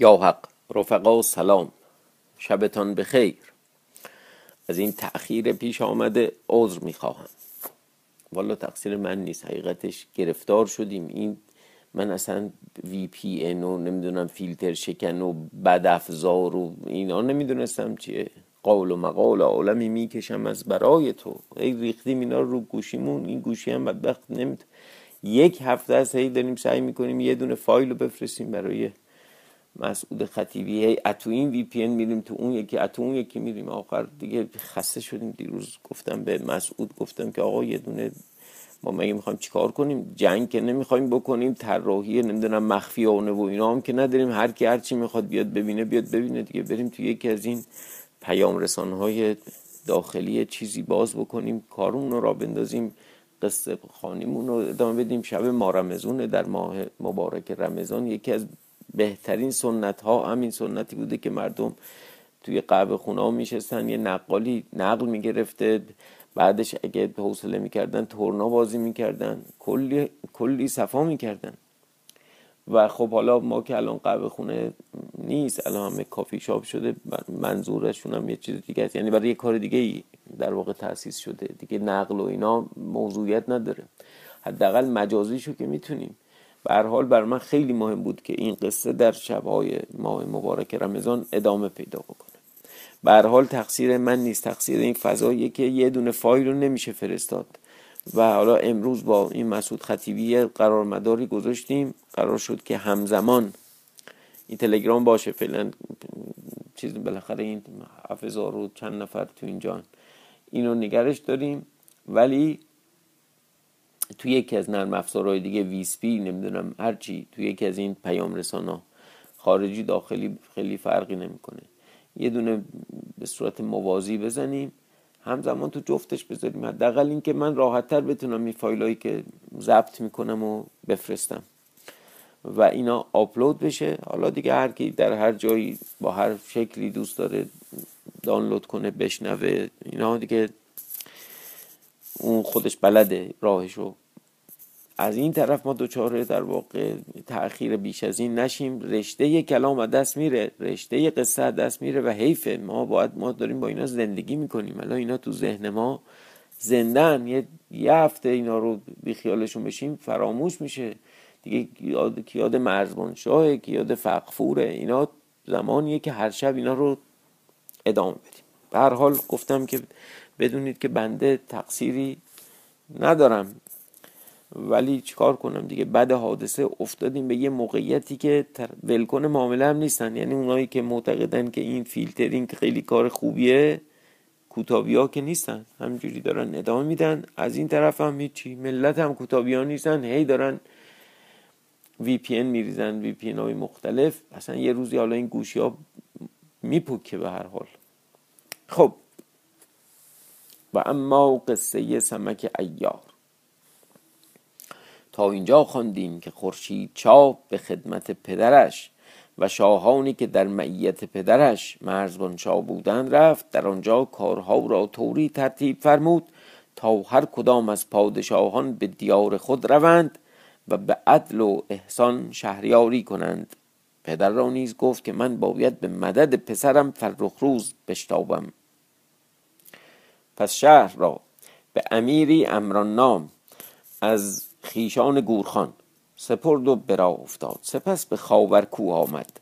یا حق. رفقا سلام، شبتان بخیر. از این تأخیر پیش آمده عذر میخواهم. والا تقصیر من نیست، حقیقتش گرفتار شدیم. این من اصلا VPN و نمیدونم فیلتر شکن و بدافزار و اینا نمیدونستم چیه. قول و مقال عالمی میکشم از برای تو، ای ریختیم اینا رو گوشیمون. این گوشی هم بدبخت نمیتونه، یک هفته از هی داریم سعی میکنیم یه دونه فایل رو بفرستیم برای مسعود خطیبی. هی اتو این VPN میریم، تو اون یکی اتو اون یکی میریم. آخر دیگه خسته شدیم. دیروز گفتم به مسعود، گفتم که آقا یه دونه ما مگه میخوایم چیکار کنیم؟ جنگ که نمیخوایم بکنیم، طراحی نمیدونم مخفیانه و اینا هم که نداریم. هر کی هر چی میخواد بیاد ببینه دیگه. بریم تو یکی از این پیام رسانهای داخلی چیزی باز بکنیم، کارمون رو را بندازیم، قصه خانیمون رو ادامه بدیم. شب ما رمضان، در ماه مبارک رمضان، یکی از بهترین سنت ها همین سنتی بوده که مردم توی قعب خونه ها میشستن، یه نقالی نقل میگرفته، بعدش اگه حوصله میکردن تورنا بازی میکردن، کلی صفا میکردن. و خب حالا ما که الان قهوه خونه نیست، الان همه کافی شاپ شده، منظورشون هم یه چیز دیگه است، یعنی برای یه کار دیگه ای در واقع تأسیس شده دیگه. نقل و اینا موضوعیت نداره، حداقل مجازیشو که میتونیم. به هر حال بر من خیلی مهم بود که این قصه در شب‌های ماه مبارک رمضان ادامه پیدا بکنه. به هر حال تقصیر من نیست، تقصیر این فضاییه که یه دونه فایل رو نمیشه فرستاد. و حالا امروز با این مسعود خطیبی قرار مداری گذاشتیم، قرار شد که همزمان این تلگرام باشه. فعلا چیز بالاخره این 7000 و چند نفر تو اینجان اینو نگرش داریم، ولی تو یکی از نرم افزارهای دیگه، ویسپی نمیدونم هرچی، تو یکی از این پیام رسانا خارجی داخلی خیلی فرقی نمیکنه، یه دونه به صورت موازی بزنیم همزمان تو جفتش بذاریم، حداقل این که من راحت‌تر بتونم این فایلایی که ضبط میکنم و بفرستم و اینا آپلود بشه. حالا دیگه هر کی در هر جایی با هر شکلی دوست داره دانلود کنه، بشنوه، اینا دیگه اون خودش بلده راهشو. از این طرف ما دوچاره در واقع تأخیر بیش از این نشیم، رشته کلام دست میره، رشته قصه دست میره و حیفه. ما داریم با اینا زندگی میکنیم، الان اینا تو ذهن ما زندن. یه هفته اینا رو بیخیالشون بشیم فراموش میشه دیگه. یاد مرزبانشاه، یاد فقفوره، اینا زمانیه که هر شب اینا رو ادامه بدیم. به هر حال گفتم که بدونید که بنده تقصیری ندارم، ولی چیکار کنم دیگه. بعد حادثه افتادیم به یه موقعیتی که ولکن معامله هم نیستن، یعنی اونایی که معتقدن که این فیلترینگ خیلی کار خوبیه، کوتابیا که نیستن، همینجوری دارن ادامه میدن. از این طرف هم هیچی، ملت هم کوتابیا نیستن، هی دارن VPN میریزن، VPN های مختلف. اصلا یه روزی حالا این گوشی ها میپکه به هر حال. خب و اما قصه سمک عیار. تا اینجا خواندیم که خورشید چاپ به خدمت پدرش و شاهانی که در معیت پدرش مرزبانشاه بودند رفت، در آنجا کارها را طوری ترتیب فرمود تا هر کدام از پادشاهان به دیار خود روند و به عدل و احسان شهریاری کنند. پدر را نیز گفت که من باید به مدد پسرم فرخروز بشتابم. پس شهر را به امیری امران نام از خیشان گورخان سپرد و برا افتاد. سپس به خاورکوه آمد.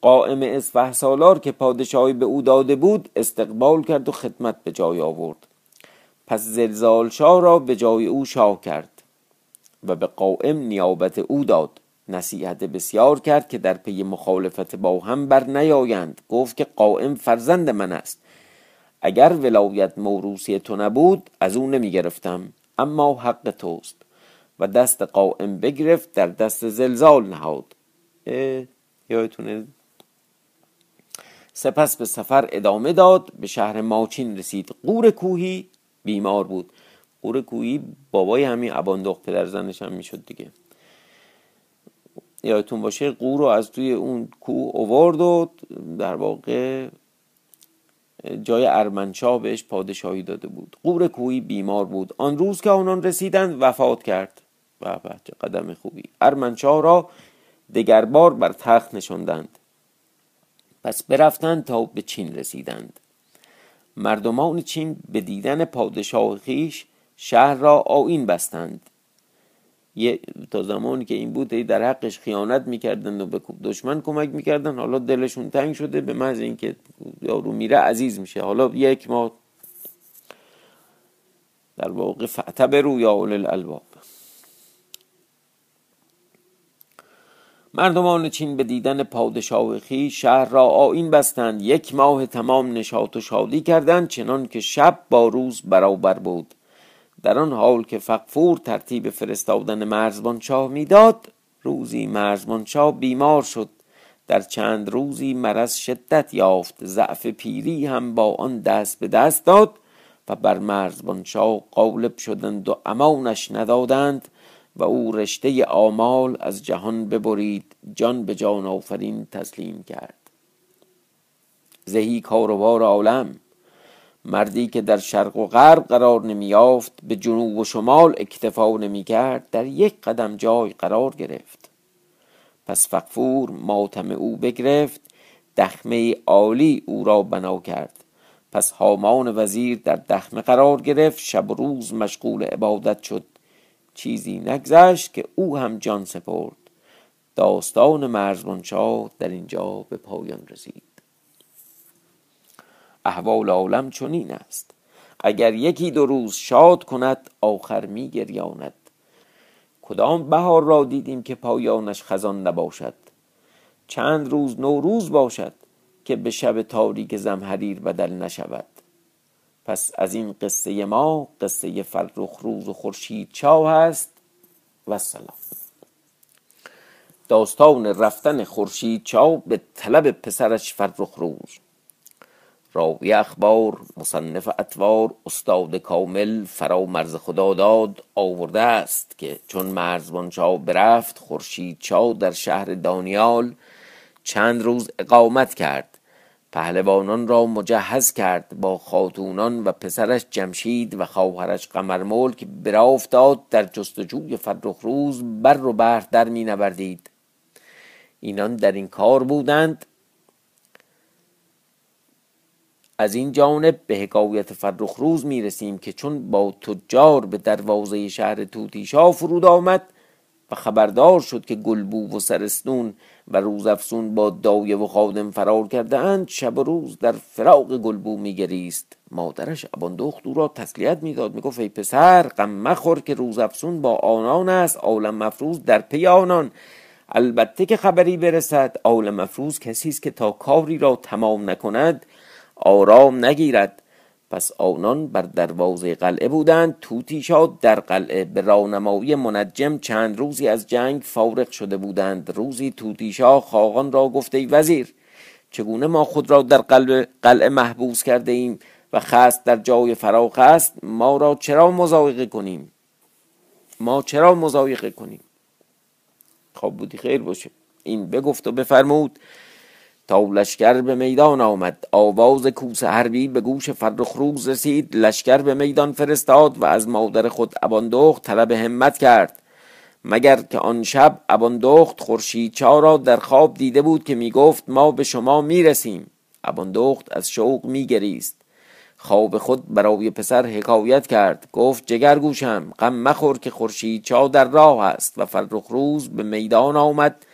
قائم اسفه سالار که پادشاهی به او داده بود استقبال کرد و خدمت به جای آورد. پس زلزال شاه را به جای او شاه کرد و به قائم نیابت او داد. نصیحت بسیار کرد که در پی مخالفت با هم بر نیایند. گفت که قائم فرزند من است، اگر ولایت موروثی تو نبود از او نمی گرفتم، اما حق توست. و دست قائم بگرفت، در دست زلزال نهاد. یادتونه. سپس به سفر ادامه داد، به شهر ماچین رسید. قور کوهی بیمار بود. قور کوهی بابای همین اباندخت، پدر زنش هم میشد دیگه، یادتون باشه. قور رو از توی اون کوه آورد و در واقع جای ارمنشاه بهش پادشاهی داده بود. قور کوهی بیمار بود. آن روز که آنان رسیدند وفات کرد. و چه قدم خوبی. ارمنشاه را دگربار بر تخت نشاندند. پس برفتند تا به چین رسیدند. مردمان چین به دیدن پادشاه خویش شهر را آیین بستند. تا زمانی که این بود در حقش خیانت میکردند و به دشمن کمک میکردند. حالا دلشون تنگ شده، به محض اینکه یارو میره عزیز میشه. حالا یک ماه در واقع فاعتبروا یا اول الالباب. مردمان چین به دیدن پادشاه خویش شهر را آیین بستند. یک ماه تمام نشاط و شادی کردند، چنان که شب با روز برابر بود. در آن حال که فغفور ترتیب فرستادن مرزبان شاه میداد، روزی مرزبان شاه بیمار شد. در چند روزی مرض شدت یافت. ضعف پیری هم با آن دست به دست داد و بر مرزبان شاه غالب شدند و امانش ندادند و او رشته آمال از جهان ببرید. جان به جان آفرین تسلیم کرد. زهی کاروبار عالم، مردی که در شرق و غرب قرار نمیافت، به جنوب و شمال اکتفا نمی کرد، در یک قدم جای قرار گرفت. پس فغفور ماتم او بگرفت، دخمه عالی او را بنا کرد. پس هامان وزیر در دخمه قرار گرفت، شب و روز مشغول عبادت شد. چیزی نگذشت که او هم جان سپرد. داستان مرزبان شاه در اینجا به پایان رسید. احوال عالم چنین است. اگر یکی دو روز شاد کند، آخر می گریاند. کدام بهار را دیدیم که پایانش خزان نباشد؟ چند روز نوروز باشد که به شب تاریک زمهریر بدل نشود. پس از این قصه ما، قصه فرخ روز و خورشید شاه است. و سلام. داستان رفتن خورشید شاه به طلب پسرش فرخ روز. راوی اخبار، مصنف اطوار، استاد کامل فرامرز خدا داد آورده است که چون مرزبان شاه برفت، خورشید شاه در شهر دانیال چند روز اقامت کرد. پهلوانان را مجهز کرد، با خاتونان و پسرش جمشید و خواهرش قمرملک برا افتاد. در جستجوی فرخروز بر و بحر در می نبردید. اینان در این کار بودند. از این جانب به حکایت فرخروز می رسیم که چون با تجار به دروازه شهر توتیشا فرود آمد و خبردار شد که گلبو و سرسنون و روزافزون با دایه و خادم فرار کرده اند، شب و روز در فراق گلبو می گریست. مادرش اباندخت او را تسلیت می داد، می گفت ای پسر غم مخور که روزافزون با آنان است، عالم مفروز در پی آنان. البته که خبری برسد، عالم مفروز کسی است که تا کاری را تمام نکند آرام نگیرد. پس آنان بر دروازه قلعه بودند. توتی شاه در قلعه به راهنمایی منجم چند روزی از جنگ فارغ شده بودند. روزی توتی شاه خاقان را گفت ای وزیر، چگونه ما خود را در قلعه محبوس کرده ایم و خست در جای فراخ است، ما را چرا مضایقه کنیم؟ خب بودی خیر باشه. این بگفت و بفرمود تا لشکر به میدان آمد. آواز کوس حربی به گوش فرخروز رسید. لشکر به میدان فرستاد و از مادر خود اباندخت طلب همت کرد. مگر که آن شب اباندخت خورشید شاه را در خواب دیده بود که می گفت ما به شما می رسیم. اباندخت از شوق می گریست. خواب خود برای پسر حکایت کرد. گفت جگرگوشم غم مخور که خورشید شاه در راه است. و فرخروز به میدان آمد،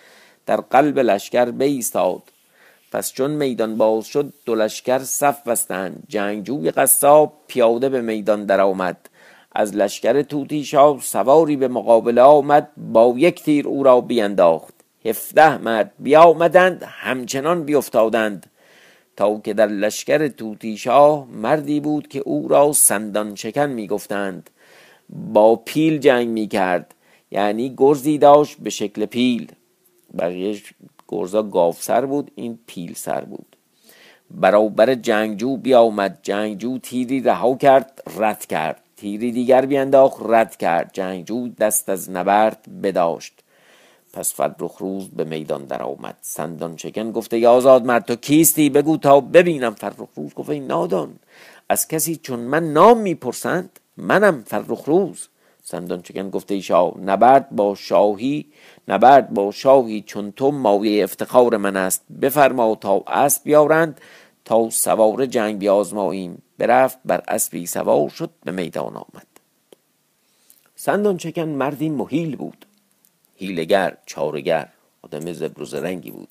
در قلب لشکر بایستاد. پس چون میدان باز شد، دو لشکر صف بستند. جنگجوی قصاب پیاده به میدان در آمد. از لشکر توتی شاه سواری به مقابله آمد، با یک تیر او را بینداخت. 17 مرد بیامدند، همچنان بیافتادند، تا که در لشکر توتی شاه مردی بود که او را سندان شکن میگفتند. با پیل جنگ میکرد، یعنی گرزی داشت به شکل پیل. بقیه گرزا گاف سر بود، این پیل سر بود. برابر جنگجو بیامد. جنگجو تیری رها کرد، رد کرد. تیری دیگر بینداخت، رد کرد. جنگجو دست از نبرد بداشت. پس فرخروز به میدان در آمد. سندان شکن گفته ای آزاد مرد، تو کیستی؟ بگو تا ببینم. فرخروز گفته ای نادان، از کسی چون من نام میپرسند؟ منم فرخروز. سندان شکن گفته ای شاه، نبرد با شاهی نبرد با شاهی چون تو مایه افتخار من است. بفرما تا اسب بیارند تا سوار جنگ بیازماییم. برفت بر اسبی سوار شد به میدان آمد. سندان چکن مردی مهیل بود، هیلگر، چارگر، آدم زبر و زرنگی بود.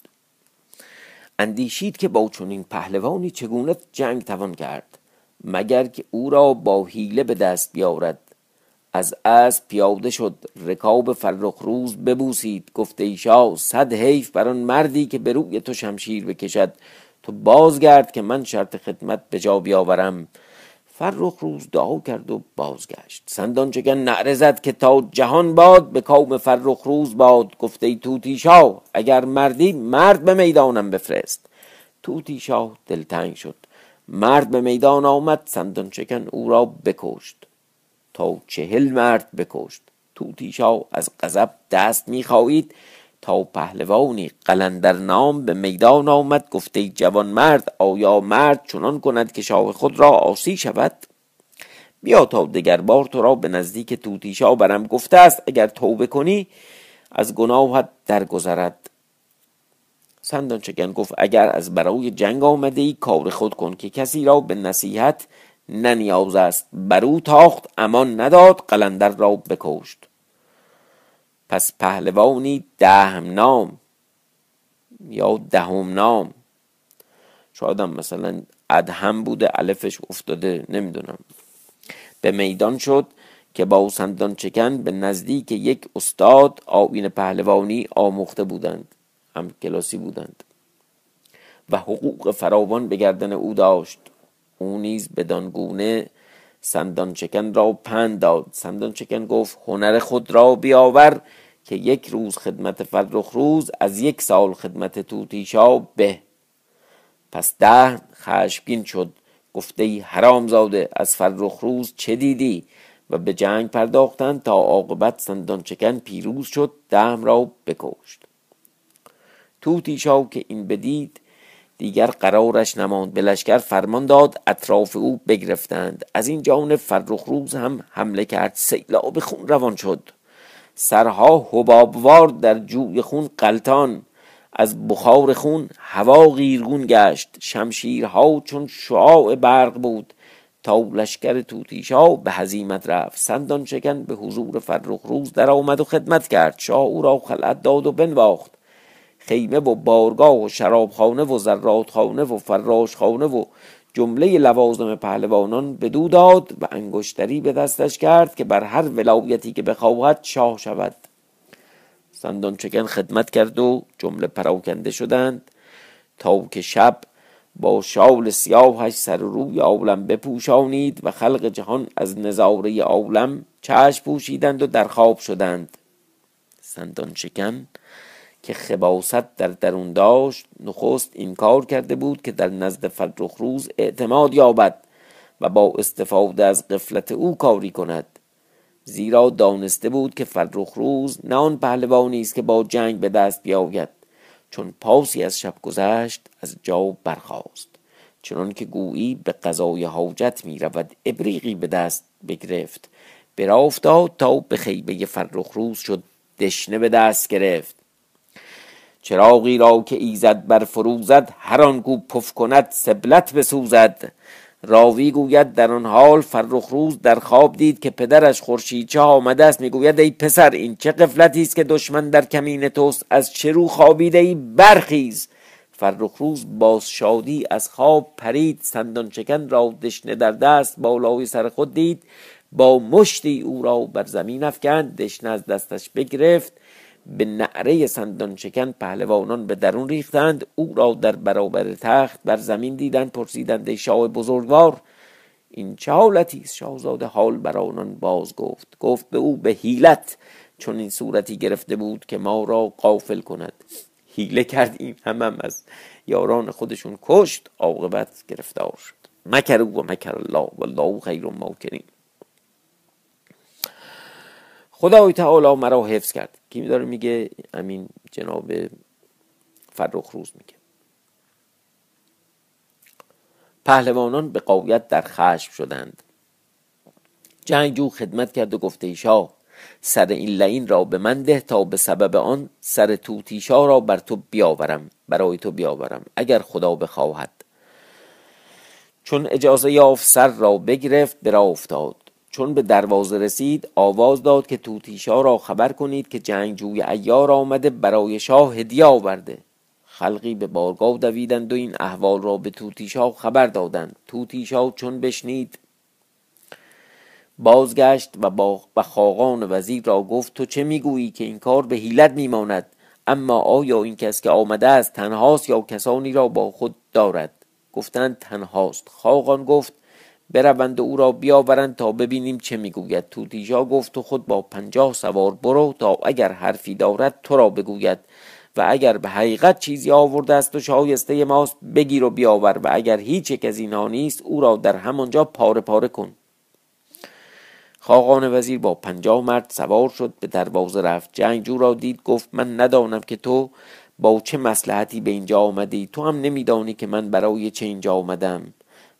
اندیشید که با چنین پهلوانی چگونه جنگ توان کرد، مگر که او را با هیله به دست بیاورد. از اسب پیاده شد، رکاب فرخ روز ببوسید. گفت ای شاه صد حیف بر آن مردی که به روی تو شمشیر بکشد. تو بازگرد که من شرط خدمت به جا بیاورم. فرخ روز دعا کرد و بازگشت. سندان چکن نعره زد که تا جهان باد به کام فرخ روز باد. گفت ای طوطی شاه اگر مردی مرد به میدانم بفرست. طوطی شاه دلتنگ شد، مرد به میدان آمد. سندان چکن او را بکشت، تا 40 مرد بکشت. طوطی شاه از غضب دست می‌خواهید تا پهلوانی قلندر نام به میدان آمد. گفت ای جوان مرد آیا مرد چنان کند که شاه خود را عاصی شود؟ بیا تا دگر بار تو را به نزدیک طوطی شاه برم. گفته است اگر توبه کنی از گناهت درگذرد. سندان چکن گفت اگر از برای جنگ آمده ای کار خود کن که کسی را به نصیحت نه نیاز است. برو تاخت امان نداد، قلندر را بکشت. پس پهلوانی دهم نام یا دهم نام، شاید هم مثلا ادهم بوده الفش افتاده نمیدونم، به میدان شد که با سندان چکن به نزدیک یک استاد آیین پهلوانی آموخته بودند، هم کلاسی بودند و حقوق فراوان به گردن او داشت. او نیز بدانگونه سندان چکن را پند داد. سندان چکن گفت هنر خود را بیاور که یک روز خدمت فرخ روز از 1 سال خدمت طوطی شاه به. پس دهن خشمگین شد، گفته ای حرامزاده از فرخ روز چه دیدی؟ و به جنگ پرداختند تا عاقبت سندان چکن پیروز شد، دهن را بکشت. طوطی شاه که این بدید دیگر قرارش نماند، به لشکر فرمان داد اطراف او بگرفتند. از این جانب فرخ روز هم حمله کرد، سیلاب خون روان شد، سرها حبابوار در جوی خون غلتان، از بخار خون هوا غیرگون گشت، شمشیرها چون شعاع برق بود. تا لشکر طوطی شاه به هزیمت رفت. سندان چکن به حضور فرخ روز در آمد و خدمت کرد. شاه او را خلعت داد و بنواخت، خیمه و بارگاه و شرابخانه و زرادخانه و فراشخانه و جمله لوازم پهلوانان بدو داد و انگشتری به دستش کرد که بر هر ولایتی که بخواهد شاه شود. سندان چکن خدمت کرد و جمله پراکنده شدند تا که شب با شال سیاهش سر روی عالم بپوشانید و خلق جهان از نظاره عالم چشم پوشیدند و در خواب شدند. سندان چکن که خباثت در درون داشت نخست این کار کرده بود که در نزد فرخ روز اعتماد یابد و با استفاده از غفلت او کاری کند، زیرا دانسته بود که فرخ روز نه آن پهلوانی است که با جنگ به دست بیاید. چون پاسی از شب گذشت از جا برخاست، چنان که گویی به قضای حاجت می رود، ابریقی به دست بگرفت، براه افتاد تا به خیمه فرخ روز شد، دشنه به دست گرفت. چراغی را که ایزد بر فروزد، هر آن کو پف کند سبلت بسوزد. راوی گوید در آن حال فرخ روز در خواب دید که پدرش خورشیدشاه آمده است، میگوید ای پسر این چه غفلتی است که دشمن در کمین توست، از چه رو خوابیده ای؟ برخیز. فرخ روز باز شادی از خواب پرید، سندان چکن را دشنه در دست بالای سر خود دید، با مشتی او را بر زمین افکند، دشنه از دستش بگرفت، به نعره سندان چکن پهلوانان به درون ریختند، او را در برابر تخت بر زمین دیدند، پرسیدند ای شاه بزرگوار این چه حالتی است؟ شاهزاده حال بر آنان باز گفت. گفت به او به حیلت چون این صورتی گرفته بود که ما را غافل کند، حیله کردیم، هم از یاران خودشون کشت، عاقبت گرفتار شد. مکر و مکر الله والله خیر الماکرین. خدای تعالی مرا حفظ کرد. کی داره میگه؟ امین جناب فرخ روز میگه. پهلوانان به قویت در خشم شدند. جنگجو خدمت کرد و گفته ای شاه سر این لعین را به من ده تا به سبب آن سر توتیشا را بر تو بیاورم، برای تو بیاورم، اگر خدا بخواهد. چون اجازه یافت سر را بگرفت به راه افتاد. چون به دروازه رسید آواز داد که توتیشا را خبر کنید که جنگجوی عیار آمده برای شاه هدیه آورده. خلقی به بارگاه دویدند و این احوال را به توتیشا خبر دادند. توتیشا چون بشنید بازگشت و با خاقان وزیر را گفت تو چه میگویی که این کار به حیلت میماند؟ اما آیا این کس که آمده است تنهاست یا کسانی را با خود دارد؟ گفتند تنهاست. خاقان گفت بروند او را بیاورند تا ببینیم چه میگوید. توتیشا گفت تو خود با 50 سوار برو تا اگر حرفی دارد تو را بگوید و اگر به حقیقت چیزی آورده است و شایسته ماست بگیر و بیاور و اگر هیچ یک از اینها نیست او را در همانجا پاره پاره کن. خاقان وزیر با 50 مرد سوار شد به دروازه رفت. جنگجو را دید گفت من ندانم که تو با چه مصلحتی به اینجا آمدی، تو هم نمیدانی که من برای چه اینجا آمدم.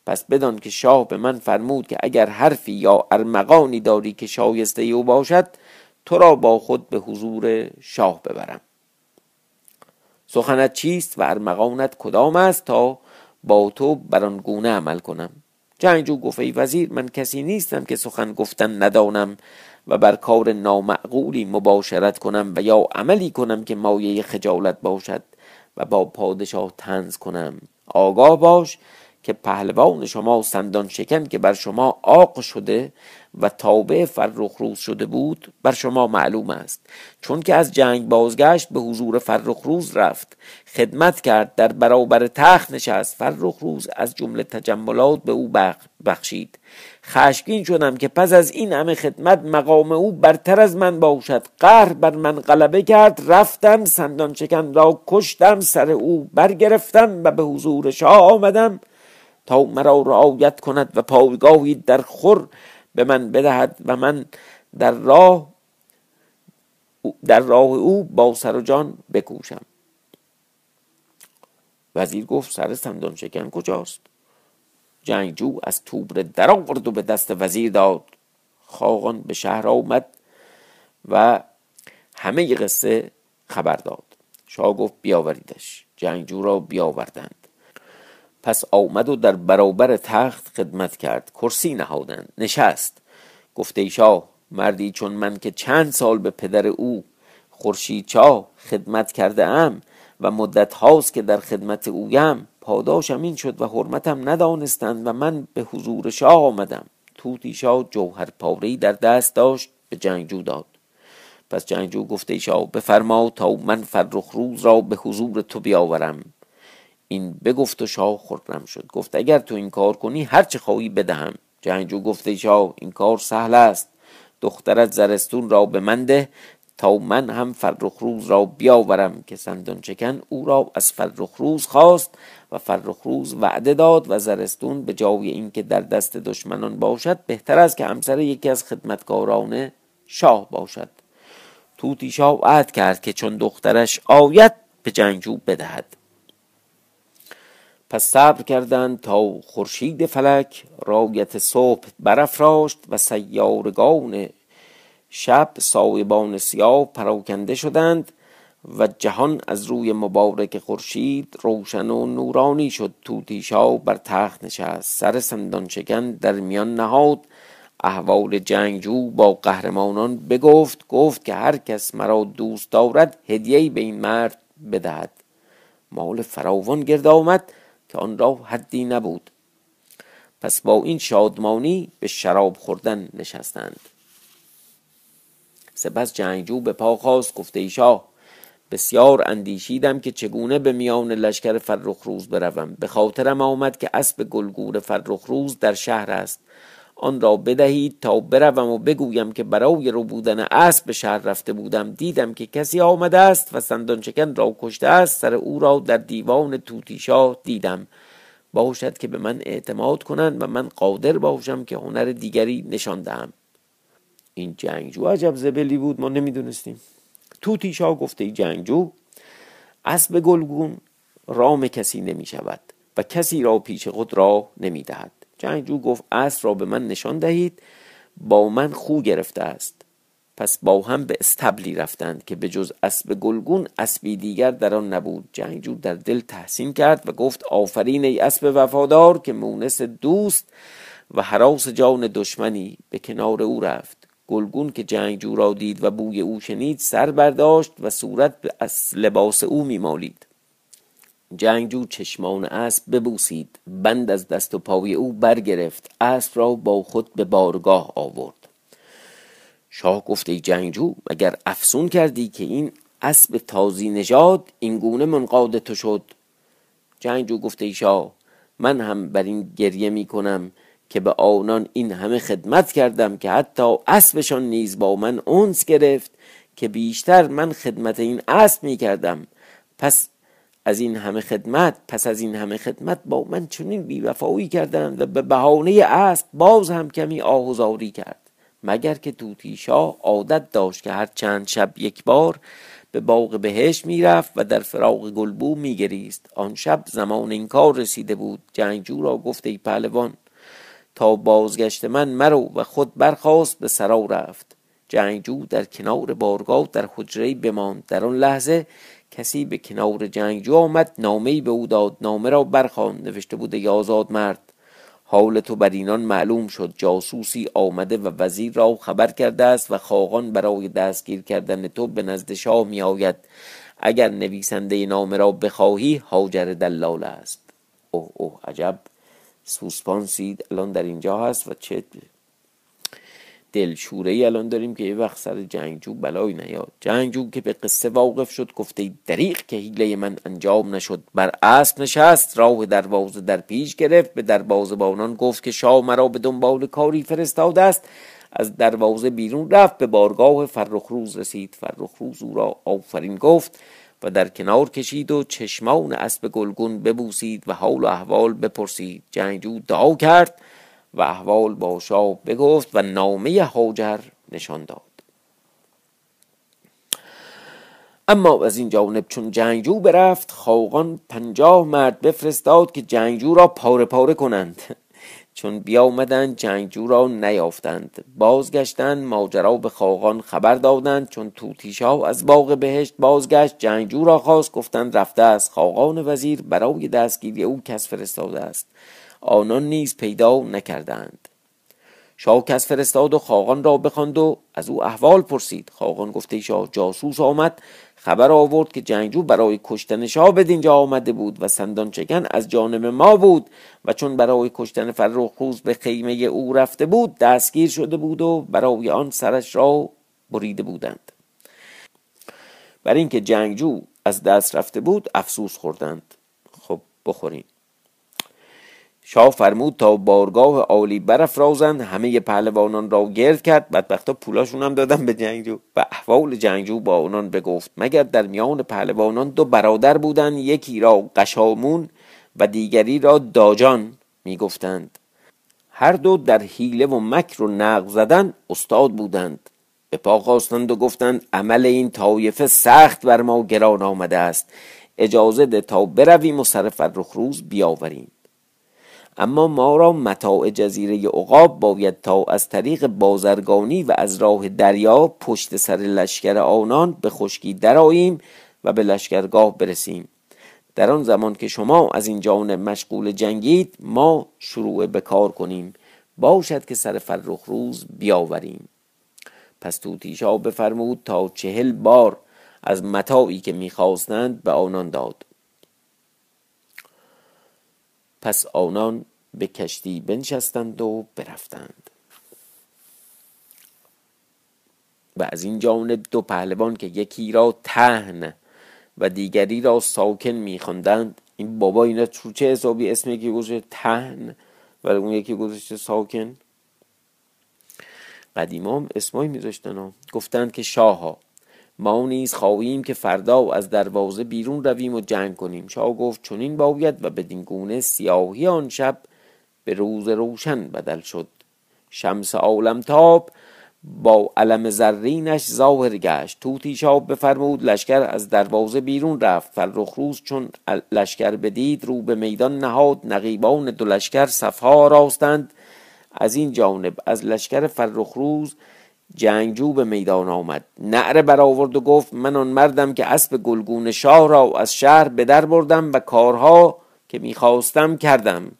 پس بدان که شاه به من فرمود که اگر حرفی یا ارمغانی داری که شایسته او باشد تو را با خود به حضور شاه ببرم. سخنت چیست و ارمغانت کدام است تا با تو برانگونه عمل کنم؟ جنگجو گفت ای وزیر من کسی نیستم که سخن گفتن ندانم و بر کار نامعقولی مباشرت کنم و یا عملی کنم که مایه خجالت باشد و با پادشاه طنز کنم. آگاه باش که پهلوان شما سندان شکن که بر شما عاق شده و تابع فرخروز شده بود بر شما معلوم است. چون که از جنگ بازگشت به حضور فرخروز رفت، خدمت کرد، در برابر تخت نشست. فرخروز از جمله تجملات به او بخشید. خشمگین شدم که پس از این همه خدمت مقام او برتر از من باشد. قهر بر من غلبه کرد، رفتم سندان شکن را کشتم، سر او برگرفتم و به حضور شاه آمدم تا مرا رعایت کند و پایگاهی در خور به من بدهد و من در راه او با سر و جان بکوشم. وزیر گفت سر سندان شکن کجاست؟ جنگجو از توبر در آورد و به دست وزیر داد. خاقان به شهر آمد و همه قصه خبر داد. شاه گفت بیاوریدش. جنگجو را بیاوردند. پس آمد و در برابر تخت خدمت کرد. کرسی نهادند، نشست. گفت ای شاه، مردی چون من که چند سال به پدر او خورشید شاه خدمت کرده ام و مدت هاست که در خدمت اویم، پاداشم این شد و حرمتم ندانستند و من به حضور شاه آمدم. توتی شاه جوهر پاره‌ای در دست داشت، به جنگجو داد. پس جنگجو گفت ای شاه بفرما تا من فرخروز را به حضور تو بیاورم. این بگفت و شاه خرم شد. گفت اگر تو این کار کنی هر چه خواهی بدهم. جنگجو گفت ای شاه این کار سهل است. دخترت زرستون را به من ده تا من هم فرخروز را بیاورم. که سندان شکن او را از فرخروز خواست و فرخروز وعده داد و زرستون به جای اینکه در دست دشمنان باشد بهتر است که همسر یکی از خدمتکاران شاه باشد. توتی شاه وعده کرد که چون دخترش آید به جنگجو بدهد. پس صبر کردند تا خورشید فلک رایت صبح برافراشت و سیارگان شب سایبان سیاه پراکنده شدند و جهان از روی مبارک خورشید روشن و نورانی شد. توتی شاه بر تخت نشست، سر سندان شکن در میان نهاد، احوال جنگجو با قهرمانان بگفت. گفت که هر کس مرا دوست دارد هدیه‌ای به این مرد بدهد. مال فراوان گرد آمد که آن را حدی نبود. پس با این شادمانی به شراب خوردن نشستند. سپس جنگجو به پا خواست. گفت ای شاه بسیار اندیشیدم که چگونه به میان لشکر فرخروز بروم. به خاطرم آمد که اسب گلگور فرخروز در شهر است، آن را بدهید تا بروم و بگویم که برای ربودن اسب به شهر رفته بودم، دیدم که کسی آمده است و سندان شکن را کشته است، سر او را در دیوان توتیشا دیدم. باشد که به من اعتماد کنند و من قادر باشم که هنر دیگری نشان دهم. این جنگجو عجب زبلی بود، ما نمیدونستیم. توتیشا گفته ای جنگجو اسب گلگون رام کسی نمی شود و کسی را پیش خود را نمی دهد. جنگجو گفت اسب را به من نشان دهید، با من خو گرفته است. پس با هم به استبلی رفتند که به جز اسب گلگون اسبی دیگر در آن نبود. جنگجو در دل تحسین کرد و گفت آفرین ای اسب وفادار که مونس دوست و حراس جان دشمنی. به کنار او رفت. گلگون که جنگجو را دید و بوی او شنید سر برداشت و صورت به لباس او میمالید. جنگجو چشمان اسب ببوسید، بند از دست و پای او برگرفت، اسب را با خود به بارگاه آورد. شاه گفت ای جنگجو اگر افسون کردی که این اسب تازی نژاد این گونه منقاد تو شد. جنگجو گفت ای شاه من هم بر این گریه می کنم که به آنان این همه خدمت کردم که حتی اسبشان نیز با من انس گرفت که بیشتر من خدمت این اسب می کردم. پس از این همه خدمت با من چنین بیوفایی کردند و به بهانه اسب باز هم کمی آهوزاری کرد. مگر که طوطی شاه عادت داشت که هر چند شب یک بار به باغ بهشت میرفت و در فراق گلبو میگریست. آن شب زمان این کار رسیده بود. جنگجو را گفت ای پهلوان تا بازگشت من مرو و خود برخاست به سرا رفت. جنگجو در کنار بارگاه در حجره بماند. در آن لحظه کسی به کنار جنگجو آمد، نامه‌ای به او داد. نامه را برخواند، نوشته بود ای آزاد مرد حال تو بر اینان معلوم شد، جاسوسی آمده و وزیر را خبر کرده است و خاقان برای دستگیر کردن تو به نزد شاه می آید. اگر نویسنده نامه را بخواهی هاجر دلال است. اوه عجب سوسپانسی الان در اینجا هست و چه دلشوره ای الان داریم که یه وقت سر جنگجو بلای نیاد. جنگجو که به قصه واقف شد گفته دریغ که حیله من انجام نشد. بر اسب نشست، راه دروازه در پیش گرفت، به دروازه‌بانان گفت که شاه مرا به دنبال کاری فرستاده است. از دروازه بیرون رفت، به بارگاه فرخروز رسید. فرخروز او را آفرین گفت و در کنار کشید و چشمان اسب گلگون ببوسید و حال و احوال بپرسید. جنگجو دعا کرد و احوال با شاه بگفت و نامه هاجر نشان داد. اما از این جانب چون جنگجو برفت، خاقان 50 مرد بفرستاد که جنگجو را پاره پاره کنند. چون بیامدند جنگجو را نیافتند. بازگشتند، ماجرا به خاقان خبر دادند. چون طوطی شاه از باغ بهشت بازگشت جنگجو را خواست، گفتند رفته است، خاقان وزیر برای دستگیری او کس فرستاده است. آنان نیز پیدا نکردند. شاه کس فرستاد و خاقان را بخواند و از او احوال پرسید. خاقان گفته شاه جاسوس آمد، خبر آورد که جنگجو برای کشتن شاه به دینجا آمده بود و سندان چکن از جانب ما بود و چون برای کشتن فرخروز به خیمه او رفته بود دستگیر شده بود و برای آن سرش را بریده بودند. بر اینکه جنگجو از دست رفته بود افسوس خوردند. خب بخوریم. شاه فرمود تا بارگاه عالی برافرازند، همه پهلوانان را گرد کرد. بدبختا پولاشون هم دادن به جنگجو و احوال جنگجو با آنان بگفت. مگر در میان پهلوانان 2 برادر بودند، یکی را قشامون و دیگری را داجان میگفتند. هر 2 در حیله و مکر و نقب زدن استاد بودند. به پا خواستند و گفتند عمل این طایفه سخت بر ما گران آمده است، اجازه ده تا برویم و سر فرخروز بیاوریم. اما ما را متاع جزیره عقاب باید تا از طریق بازرگانی و از راه دریا پشت سر لشکر آنان به خشکی درآییم و به لشکرگاه برسیم. در آن زمان که شما از این جانب مشغول جنگید ما شروع به کار کنیم. باشد که سر فرخروز بیاوریم. پس طوطی شاه بفرمود تا 40 بار از متاعی که می‌خواستند به آنان داد. پس آنان به کشتی بنشستند و برفتند. و از این جانب 2 پهلوان که یکی را تهن و دیگری را ساکن می‌خواندند. این بابا اینا چه حسابی اسم یکی گذاشته تهن و اون یکی گذاشته ساکن. قدیما هم اسمایی می‌ذاشتن. گفتند که شاها ما نیز خواهیم که فردا از دروازه بیرون رویم و جنگ کنیم. شاه گفت چنین باید و بدین گونه سیاهی آن شب به روز روشن بدل شد. شمس عالم تاب با علم زرینش ظاهر گشت. طوطی شاه بفرمود لشکر از دروازه بیرون رفت. فرخروز چون لشکر بدید رو به میدان نهاد. نقیبان 2 لشکر صفها راستند. از این جانب از لشکر فرخروز جنگجو به میدان آمد، نعره برآورد و گفت من آن مردم که اسب گلگون شاه را از شهر به در بردم و کارها که میخواستم کردم،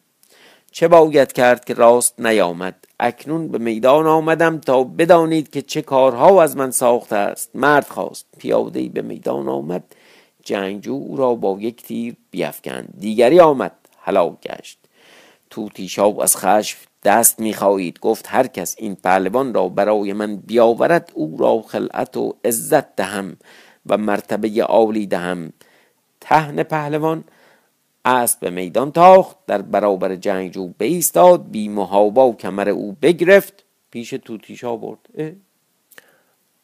چه باید کرد که راست نیامد؟ اکنون به میدان آمدم تا بدانید که چه کارها از من ساخته است. مرد خواست، پیاده‌ای به میدان آمد، جنگجو او را با یک تیر بیفکند. دیگری آمد، هلاک گشت. طوطی شاه از خشم دست می‌خواهید، گفت هر کس این پهلوان را برای من بیاورد او را خلعت و عزت دهم و مرتبه عالی دهم. تهن پهلوان اسب به میدان تاخت، در برابر جنگجو بایستاد، بی محابا و کمر او بگرفت، پیش طوطی شاه برد.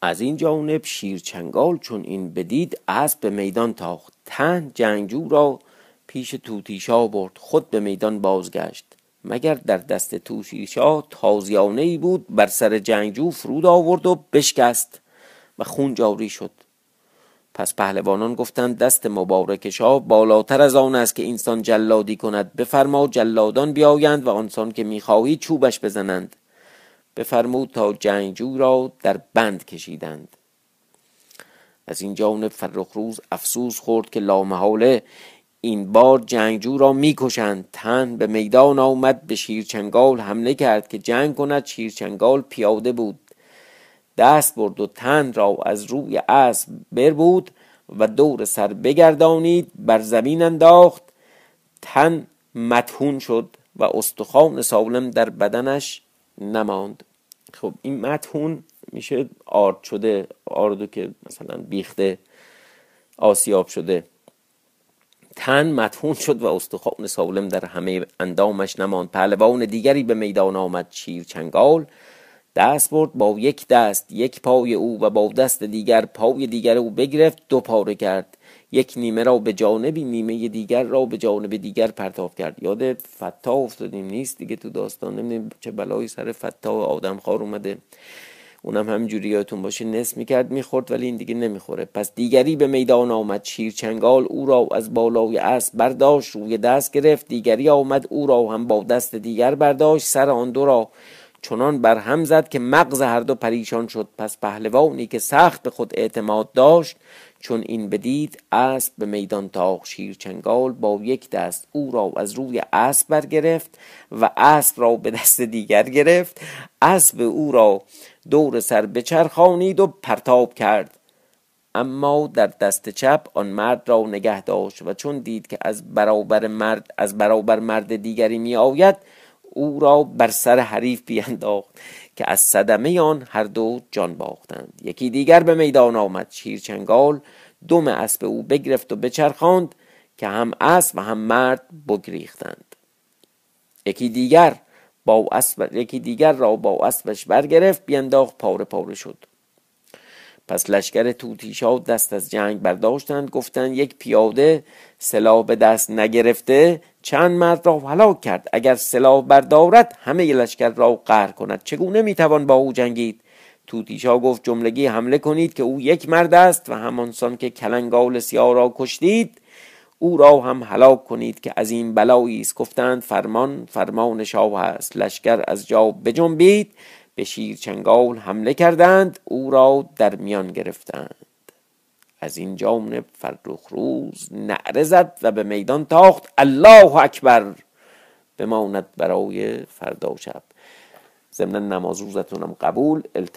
از این جانب شیرچنگال چون این بدید اسب به میدان تاخت، تن جنگجو را پیش طوطی شاه برد، خود به میدان بازگشت. مگر در دست طوطی شاه تازیانه‌ای بود، بر سر جنگجو فرود آورد و بشکست و خون جاری شد. پس پهلوانان گفتند دست مبارک شاه بالاتر از آن است که انسان جلادی کند. بفرما جلادان بیایند و آنسان که میخواهی چوبش بزنند. بفرمود تا جنگجو را در بند کشیدند. از این جانب فرخروز افسوس خورد که لامحاله این بار جنگجو را میکشند. تن به میدان آمد، به شیرچنگال حمله کرد که جنگ کند. شیرچنگال پیاده بود، دست برد و تن را از روی اسب بربود و دور سر بگردانید، بر زمین انداخت. تن مطحون شد و استخوان سالم در بدنش نماند. خب این مطحون میشه آرد شده، آردو که مثلا بیخته، آسیاب شده. تن مطحون شد و استخوان سالم در همه اندامش نماند. پهلوان دیگری به میدان آمد، شیرچنگال دست برد، با یک دست یک پای او و با دست دیگر پای دیگر او بگرفت، دو پاره کرد، یک نیمه را به جانبی نیمه دیگر را به جانب دیگر پرتاب کرد. یاد فتا افتادیم نیست دیگه تو داستان، نمیدونیم چه بلایی سر فتا آدم خوار اومده، اونم همجوری یادتون باشه نصف میکرد میخورد، ولی این دیگه نمیخوره. پس دیگری به میدان آمد، شیرچنگال او را از بالای اسب برداشت، روی دست گرفت. دیگری آمد، او را هم با دست دیگر برداشت، سر آن دو را چنان برهم زد که مغز هر دو پریشان شد. پس پهلوانی که سخت به خود اعتماد داشت چون این بدید اسب به میدان تاخت. شیرچنگال با یک دست او را از روی اسب برگرفت و اسب را به دست دیگر گرفت، اسب او را دور سر بچرخانید و پرتاب کرد، اما در دست چپ آن مرد را نگه داشت و چون دید که از برابر مرد دیگری می آید، او را بر سر حریف بینداخت که از صدمه آن هر دو جان باختند. یکی دیگر به میدان آمد، شیرچنگال دم اسب او بگرفت و بچرخاند که هم اسب و هم مرد بگریختند. یکی دیگر را با اسبش برگرفت، بینداخت، پاره پاره شد. پس لشکر طوطی شاه دست از جنگ برداشتند، گفتند یک پیاده سلاح به دست نگرفته چند مرد را هلاک کرد، اگر سلاح بردارد همه لشکر را قهر کند، چگونه میتوان با او جنگید؟ طوطی شاه گفت جملگی حمله کنید که او یک مرد است و همانسان که کلنگال سیاه را کشتید او را هم هلاک کنید که از این بلایی است. گفتند فرمان شاه است. لشکر از جا بجنبید، به شیرچنگال حمله کردند، او را در میان گرفتند. از این جانب فرخروز نعره زد و به میدان تاخت الله اکبر، بماند برای فردا شب. ضمن نماز روزتونم قبول.